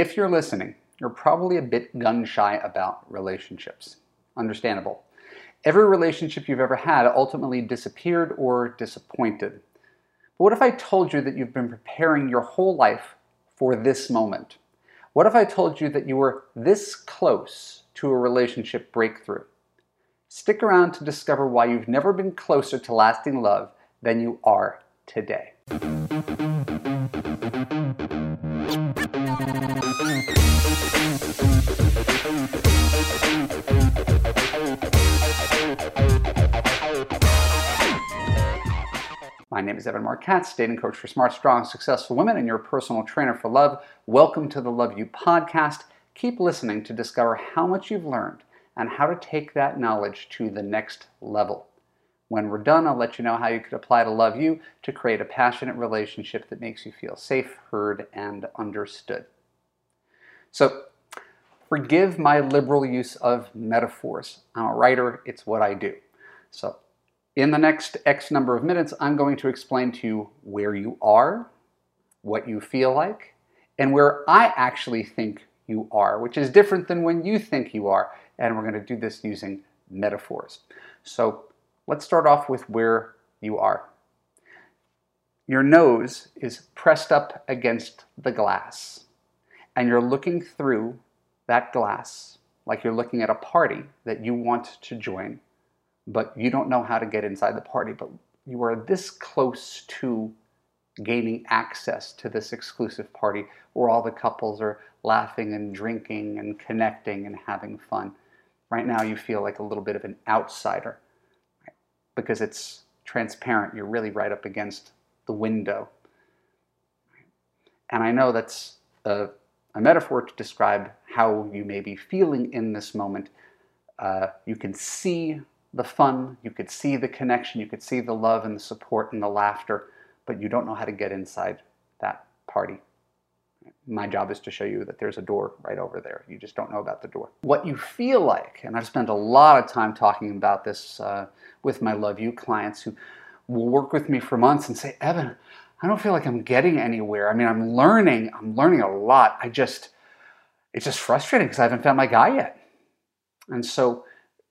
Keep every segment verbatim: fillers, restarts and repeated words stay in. If you're listening, you're probably a bit gun-shy about relationships. Understandable. Every relationship you've ever had ultimately disappeared or disappointed. But what if I told you that you've been preparing your whole life for this moment? What if I told you that you were this close to a relationship breakthrough? Stick around to discover why you've never been closer to lasting love than you are today. My name is Evan Marc Katz, dating coach for smart, strong, successful women, and your personal trainer for love. Welcome to the Love You podcast. Keep listening to discover how much you've learned and how to take that knowledge to the next level. When we're done, I'll let you know how you could apply to Love You to create a passionate relationship that makes you feel safe, heard, and understood. So, forgive my liberal use of metaphors. I'm a writer, it's what I do. So, in the next X number of minutes, I'm going to explain to you where you are, what you feel like, and where I actually think you are, which is different than when you think you are, and we're going to do this using metaphors. So let's start off with where you are. Your nose is pressed up against the glass, and you're looking through that glass like you're looking at a party that you want to join, but you don't know how to get inside the party, but you are this close to gaining access to this exclusive party where all the couples are laughing and drinking and connecting and having fun. Right now you feel like a little bit of an outsider, right? Because it's transparent. You're really right up against the window. And I know that's a, a metaphor to describe how you may be feeling in this moment. Uh, you can see the fun, you could see the connection, you could see the love and the support and the laughter, but you don't know how to get inside that party. My job is to show you that there's a door right over there. You just don't know about the door. What you feel like, and I've spent a lot of time talking about this uh, with my Love You clients who will work with me for months and say, Evan, I don't feel like I'm getting anywhere. I mean, I'm learning, I'm learning a lot. I just, it's just frustrating because I haven't found my guy yet. And so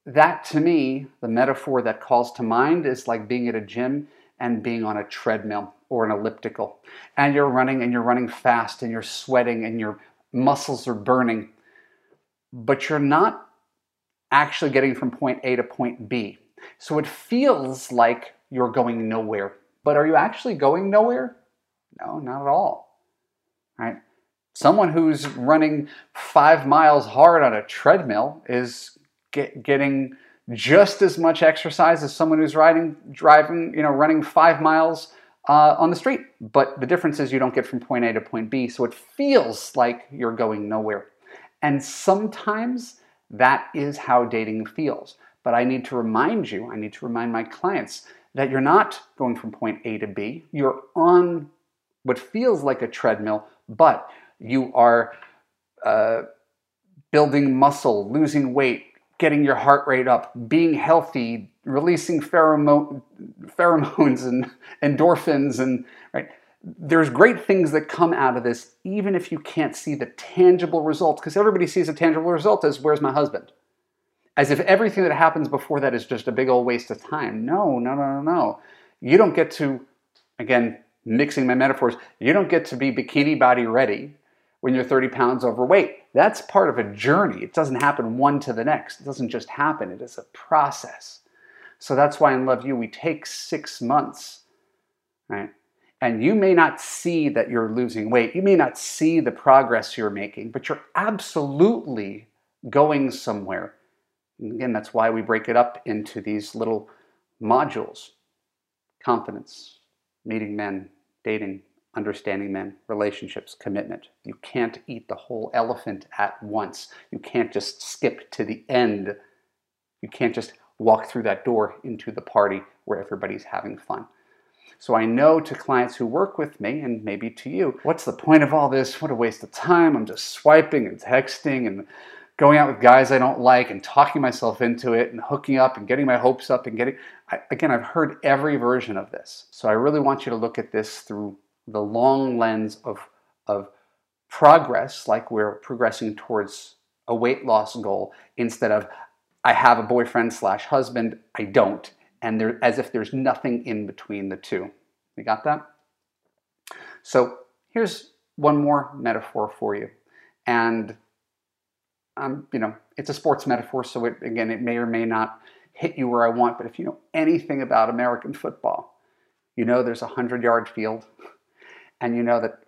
that to me, the metaphor that calls to mind is like being at a gym and being on a treadmill or an elliptical. And you're running and you're running fast and you're sweating and your muscles are burning, but you're not actually getting from point A to point B. So it feels like you're going nowhere, but are you actually going nowhere? No, not at all, right? Someone who's running five miles hard on a treadmill is Get, getting just as much exercise as someone who's riding, driving, you know, running five miles uh, on the street. But the difference is you don't get from point A to point B, so it feels like you're going nowhere. And sometimes that is how dating feels. But I need to remind you, I need to remind my clients that you're not going from point A to B. You're on what feels like a treadmill, but you are uh, building muscle, losing weight, getting your heart rate up, being healthy, releasing pheromone, pheromones and endorphins, and right? There's great things that come out of this, even if you can't see the tangible results, because everybody sees a tangible result as, where's my husband? As if everything that happens before that is just a big old waste of time. No, no, no, no, no. You don't get to, again, mixing my metaphors, you don't get to be bikini body ready when you're thirty pounds overweight. That's part of a journey. It doesn't happen one to the next. It doesn't just happen. It is a process. So that's why in Love You, we take six months, right? And you may not see that you're losing weight. You may not see the progress you're making, but you're absolutely going somewhere. And again, that's why we break it up into these little modules. Confidence, meeting men, dating, understanding men, relationships, commitment. You can't eat the whole elephant at once. You can't just skip to the end. You can't just walk through that door into the party where everybody's having fun. So I know to clients who work with me, and maybe to you, what's the point of all this? What a waste of time. I'm just swiping and texting and going out with guys I don't like and talking myself into it and hooking up and getting my hopes up and getting... I, again, I've heard every version of this. So I really want you to look at this through the long lens of, of progress, like we're progressing towards a weight loss goal, instead of I have a boyfriend slash husband, I don't, and there, as if there's nothing in between the two. You got that? So here's one more metaphor for you, and um, you know, it's a sports metaphor, so it, again, it may or may not hit you where I want, but if you know anything about American football, you know there's a hundred-yard field, and you know that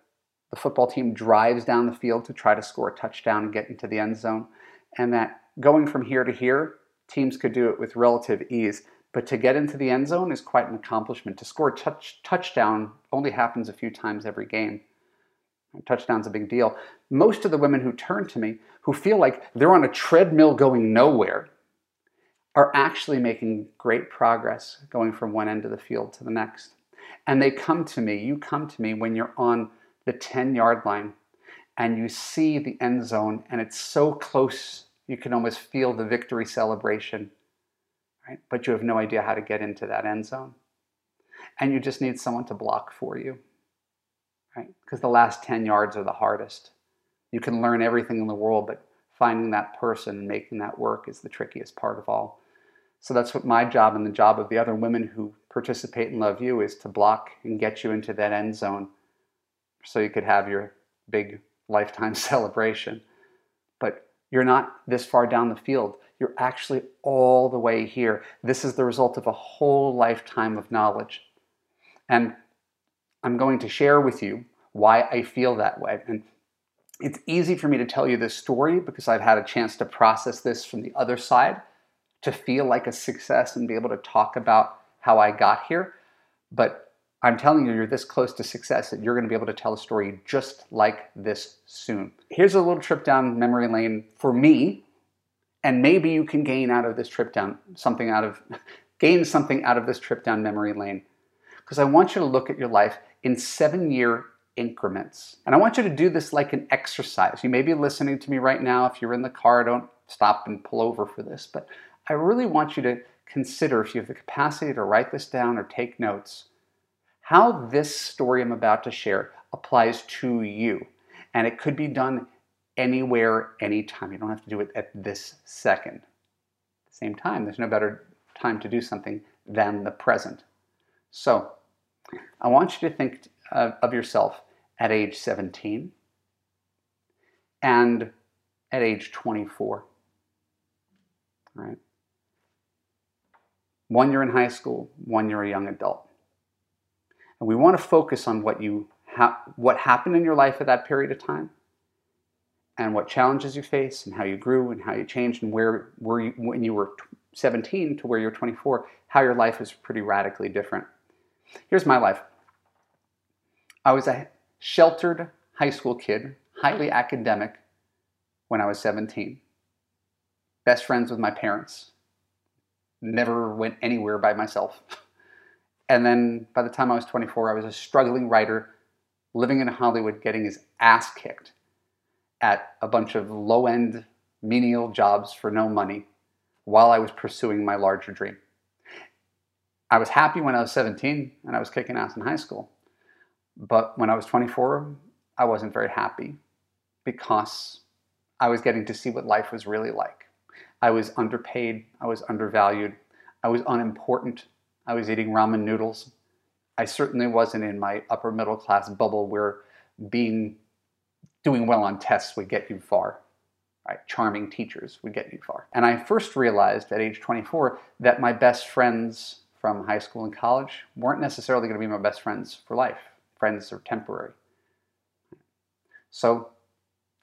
the football team drives down the field to try to score a touchdown and get into the end zone, and that going from here to here, teams could do it with relative ease, but to get into the end zone is quite an accomplishment. To score a touch, touchdown only happens a few times every game. A touchdown's a big deal. Most of the women who turn to me, who feel like they're on a treadmill going nowhere, are actually making great progress going from one end of the field to the next. And they come to me, you come to me when you're on the ten-yard line and you see the end zone and it's so close you can almost feel the victory celebration, right? But you have no idea how to get into that end zone. And you just need someone to block for you, right? Because the last ten yards are the hardest. You can learn everything in the world, but finding that person and making that work is the trickiest part of all. So that's what my job and the job of the other women who participate in Love You is, to block and get you into that end zone so you could have your big lifetime celebration. But you're not this far down the field. You're actually all the way here. This is the result of a whole lifetime of knowledge. And I'm going to share with you why I feel that way. And it's easy for me to tell you this story because I've had a chance to process this from the other side, to feel like a success and be able to talk about how I got here. But I'm telling you, you're this close to success that you're going to be able to tell a story just like this soon. Here's a little trip down memory lane for me, and maybe you can gain out of this trip down something out of gain something out of this trip down memory lane, because I want you to look at your life in seven-year increments, and I want you to do this like an exercise. You may be listening to me right now. If you're in the car, don't stop and pull over for this, but I really want you to consider, if you have the capacity to write this down or take notes, how this story I'm about to share applies to you. And it could be done anywhere, anytime. You don't have to do it at this second. At the same time, there's no better time to do something than the present. So I want you to think of yourself at age seventeen and at age twenty-four. All right? One year in high school, one year a young adult. And we want to focus on what you ha what happened in your life at that period of time, and what challenges you faced, and how you grew, and how you changed, and where were you when you were seventeen to where you're twenty-four. How your life is pretty radically different. Here's my life. I was a sheltered high school kid, highly academic, when I was seventeen. Best friends with my parents. Never went anywhere by myself. And then by the time I was twenty-four, I was a struggling writer living in Hollywood, getting his ass kicked at a bunch of low-end menial jobs for no money while I was pursuing my larger dream. I was happy when I was seventeen and I was kicking ass in high school. But when I was twenty-four, I wasn't very happy because I was getting to see what life was really like. I was underpaid. I was undervalued. I was unimportant. I was eating ramen noodles. I certainly wasn't in my upper middle class bubble where being, doing well on tests would get you far, right? Charming teachers would get you far. And I first realized at age twenty-four that my best friends from high school and college weren't necessarily going to be my best friends for life. Friends are temporary. So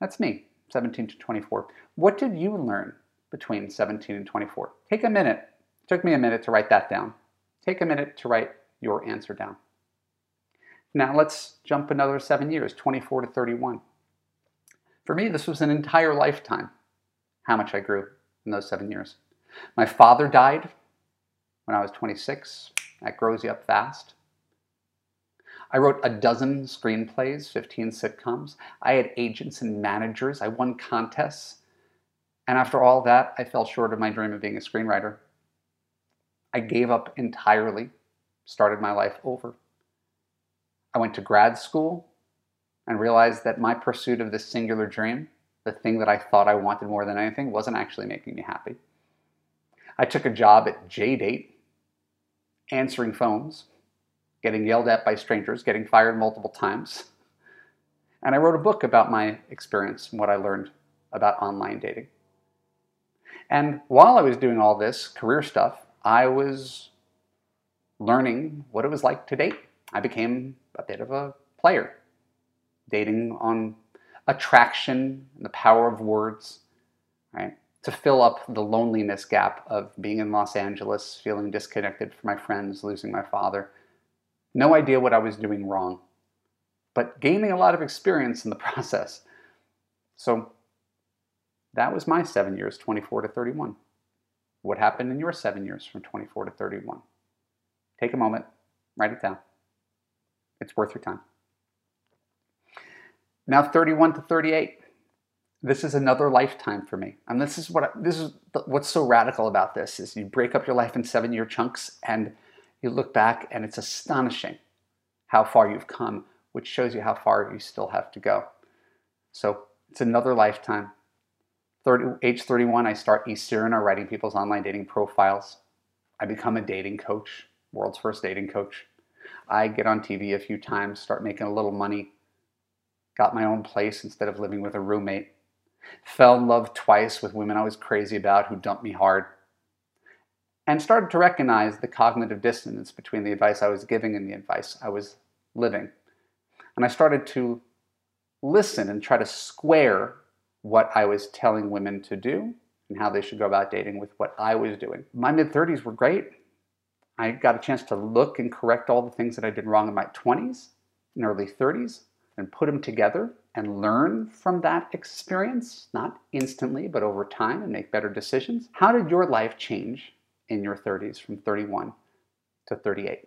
that's me, seventeen to twenty-four. What did you learn between seventeen and twenty-four? Take a minute. It took me a minute to write that down. Take a minute to write your answer down. Now let's jump another seven years, twenty-four to thirty-one. For me, this was an entire lifetime, how much I grew in those seven years. My father died when I was twenty-six. That grows you up fast. I wrote a dozen screenplays, fifteen sitcoms. I had agents and managers. I won contests. And after all that, I fell short of my dream of being a screenwriter. I gave up entirely, started my life over. I went to grad school, and realized that my pursuit of this singular dream, the thing that I thought I wanted more than anything, wasn't actually making me happy. I took a job at JDate, answering phones, getting yelled at by strangers, getting fired multiple times. And I wrote a book about my experience and what I learned about online dating. And while I was doing all this career stuff, I was learning what it was like to date. I became a bit of a player, dating on attraction and the power of words, right? To fill up the loneliness gap of being in Los Angeles, feeling disconnected from my friends, losing my father. No idea what I was doing wrong, but gaining a lot of experience in the process. So that was my seven years, twenty-four to thirty-one. What happened in your seven years from twenty-four to thirty-one? Take a moment, write it down. It's worth your time. Now thirty-one to thirty-eight. This is another lifetime for me. And this is what I, this is what's so radical about this is you break up your life in seven-year chunks and you look back and it's astonishing how far you've come, which shows you how far you still have to go. So it's another lifetime. thirty, age thirty-one, I start e-Cyrano, writing people's online dating profiles. I become a dating coach, world's first dating coach. I get on T V a few times, start making a little money, got my own place instead of living with a roommate, fell in love twice with women I was crazy about who dumped me hard, and started to recognize the cognitive dissonance between the advice I was giving and the advice I was living. And I started to listen and try to square what I was telling women to do and how they should go about dating with what I was doing. My mid-thirties were great. I got a chance to look and correct all the things that I did wrong in my twenties and early thirties and put them together and learn from that experience, not instantly, but over time, and make better decisions. How did your life change in your thirties from thirty-one to thirty-eight?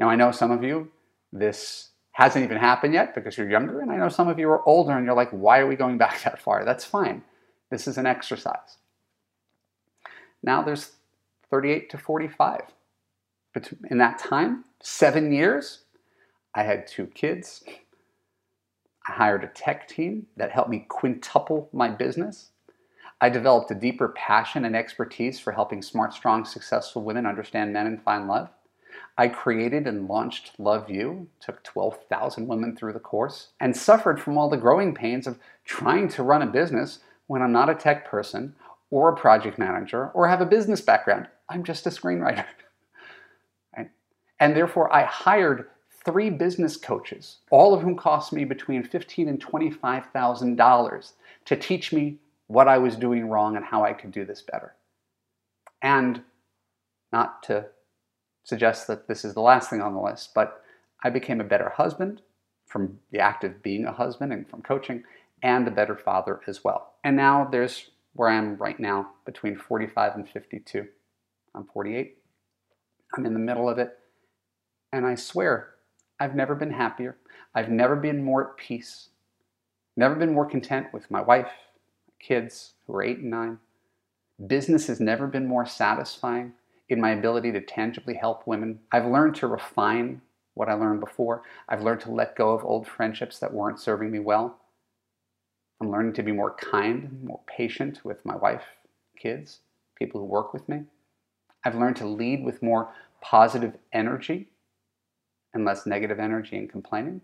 Now, I know some of you, this hasn't even happened yet because you're younger, and I know some of you are older and you're like, why are we going back that far? That's fine. This is an exercise. Now there's thirty-eight to forty-five. But in that time, seven years, I had two kids. I hired a tech team that helped me quintuple my business. I developed a deeper passion and expertise for helping smart, strong, successful women understand men and find love. I created and launched Love You, took twelve thousand women through the course, and suffered from all the growing pains of trying to run a business when I'm not a tech person or a project manager or have a business background. I'm just a screenwriter. Right? And therefore, I hired three business coaches, all of whom cost me between fifteen thousand and twenty-five thousand dollars to teach me what I was doing wrong and how I could do this better. And not to suggest that this is the last thing on the list, but I became a better husband from the act of being a husband and from coaching, and a better father as well. And now there's where I am right now, between forty-five and fifty-two. I'm forty-eight. I'm in the middle of it. And I swear, I've never been happier. I've never been more at peace. Never been more content with my wife, kids who are eight and nine. Business has never been more satisfying in my ability to tangibly help women. I've learned to refine what I learned before. I've learned to let go of old friendships that weren't serving me well. I'm learning to be more kind, more patient with my wife, kids, people who work with me. I've learned to lead with more positive energy and less negative energy and complaining.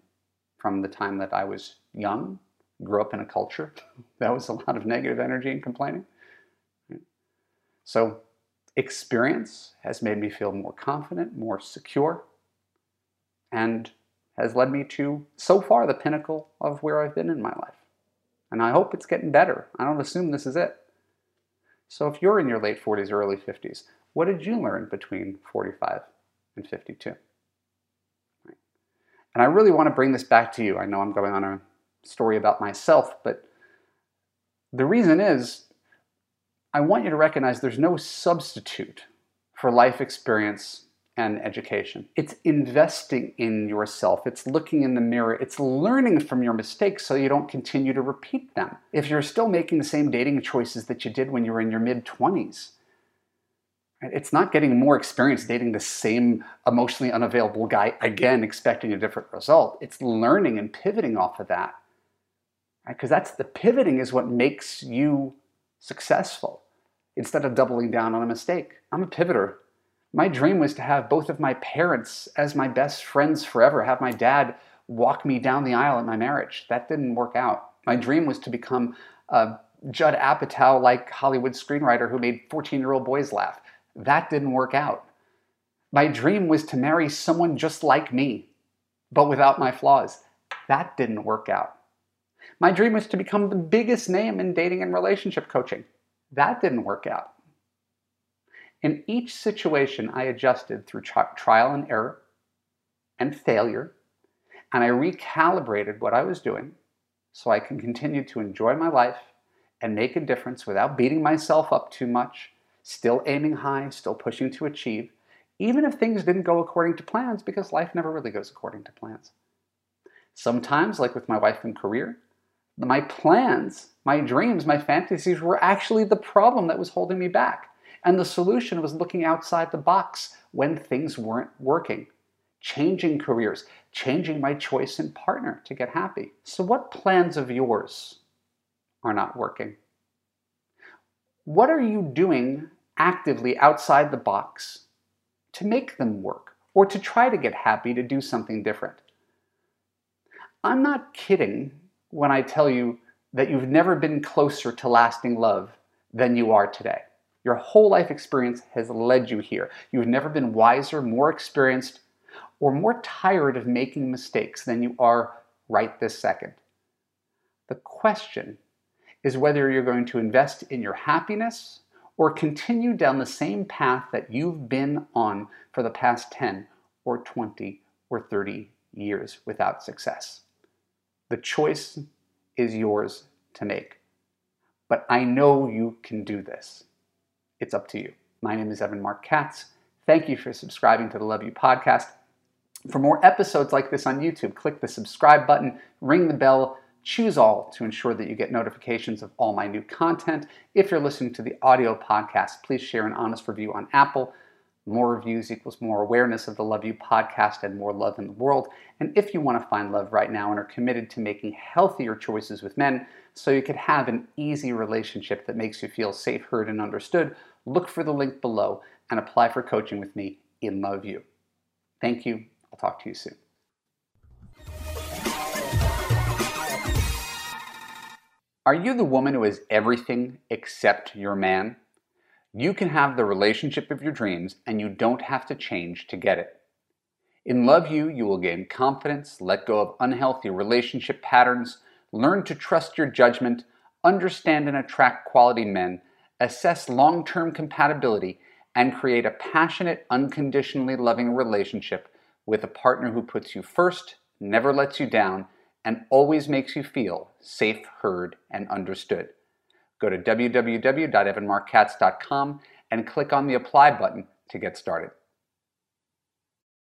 From the time that I was young, grew up in a culture that was a lot of negative energy and complaining. So experience has made me feel more confident, more secure, and has led me to, so far, the pinnacle of where I've been in my life. And I hope it's getting better. I don't assume this is it. So if you're in your late forties or early fifties, what did you learn between forty-five and fifty-two? And I really want to bring this back to you. I know I'm going on a story about myself, but the reason is I want you to recognize there's no substitute for life experience and education. It's investing in yourself. It's looking in the mirror. It's learning from your mistakes so you don't continue to repeat them. If you're still making the same dating choices that you did when you were in your mid-twenties, It's not getting more experience dating the same emotionally unavailable guy again, expecting a different result. It's learning and pivoting off of that, right? Because that's the pivoting is what makes you successful instead of doubling down on a mistake. I'm a pivoter. My dream was to have both of my parents as my best friends forever, have my dad walk me down the aisle in my marriage. That didn't work out. My dream was to become a Judd Apatow-like Hollywood screenwriter who made fourteen-year-old boys laugh. That didn't work out. My dream was to marry someone just like me, but without my flaws. That didn't work out. My dream was to become the biggest name in dating and relationship coaching. That didn't work out. In each situation, I adjusted through trial and error and failure, and I recalibrated what I was doing so I can continue to enjoy my life and make a difference without beating myself up too much, still aiming high, still pushing to achieve, even if things didn't go according to plans, because life never really goes according to plans. Sometimes, like with my wife and career, my plans, my dreams, my fantasies were actually the problem that was holding me back. And the solution was looking outside the box when things weren't working, changing careers, changing my choice in partner to get happy. So what plans of yours are not working? What are you doing actively outside the box to make them work or to try to get happy to do something different? I'm not kidding when I tell you that you've never been closer to lasting love than you are today. Your whole life experience has led you here. You've never been wiser, more experienced, or more tired of making mistakes than you are right this second. The question is whether you're going to invest in your happiness or continue down the same path that you've been on for the past ten or twenty or thirty years without success. The choice is yours to make. But I know you can do this. It's up to you. My name is Evan Marc Katz. Thank you for subscribing to the Love You podcast. For more episodes like this on YouTube, click the subscribe button, ring the bell, choose all to ensure that you get notifications of all my new content. If you're listening to the audio podcast, please share an honest review on Apple. More reviews equals more awareness of the Love You podcast and more love in the world. And if you want to find love right now and are committed to making healthier choices with men so you could have an easy relationship that makes you feel safe, heard, and understood, look for the link below and apply for coaching with me in Love You. Thank you. I'll talk to you soon. Are you the woman who is everything except your man? You can have the relationship of your dreams and you don't have to change to get it. In Love You, you will gain confidence, let go of unhealthy relationship patterns, learn to trust your judgment, understand and attract quality men, assess long-term compatibility, and create a passionate, unconditionally loving relationship with a partner who puts you first, never lets you down, and always makes you feel safe, heard, and understood. Go to w w w dot evan marc katz dot com and click on the apply button to get started.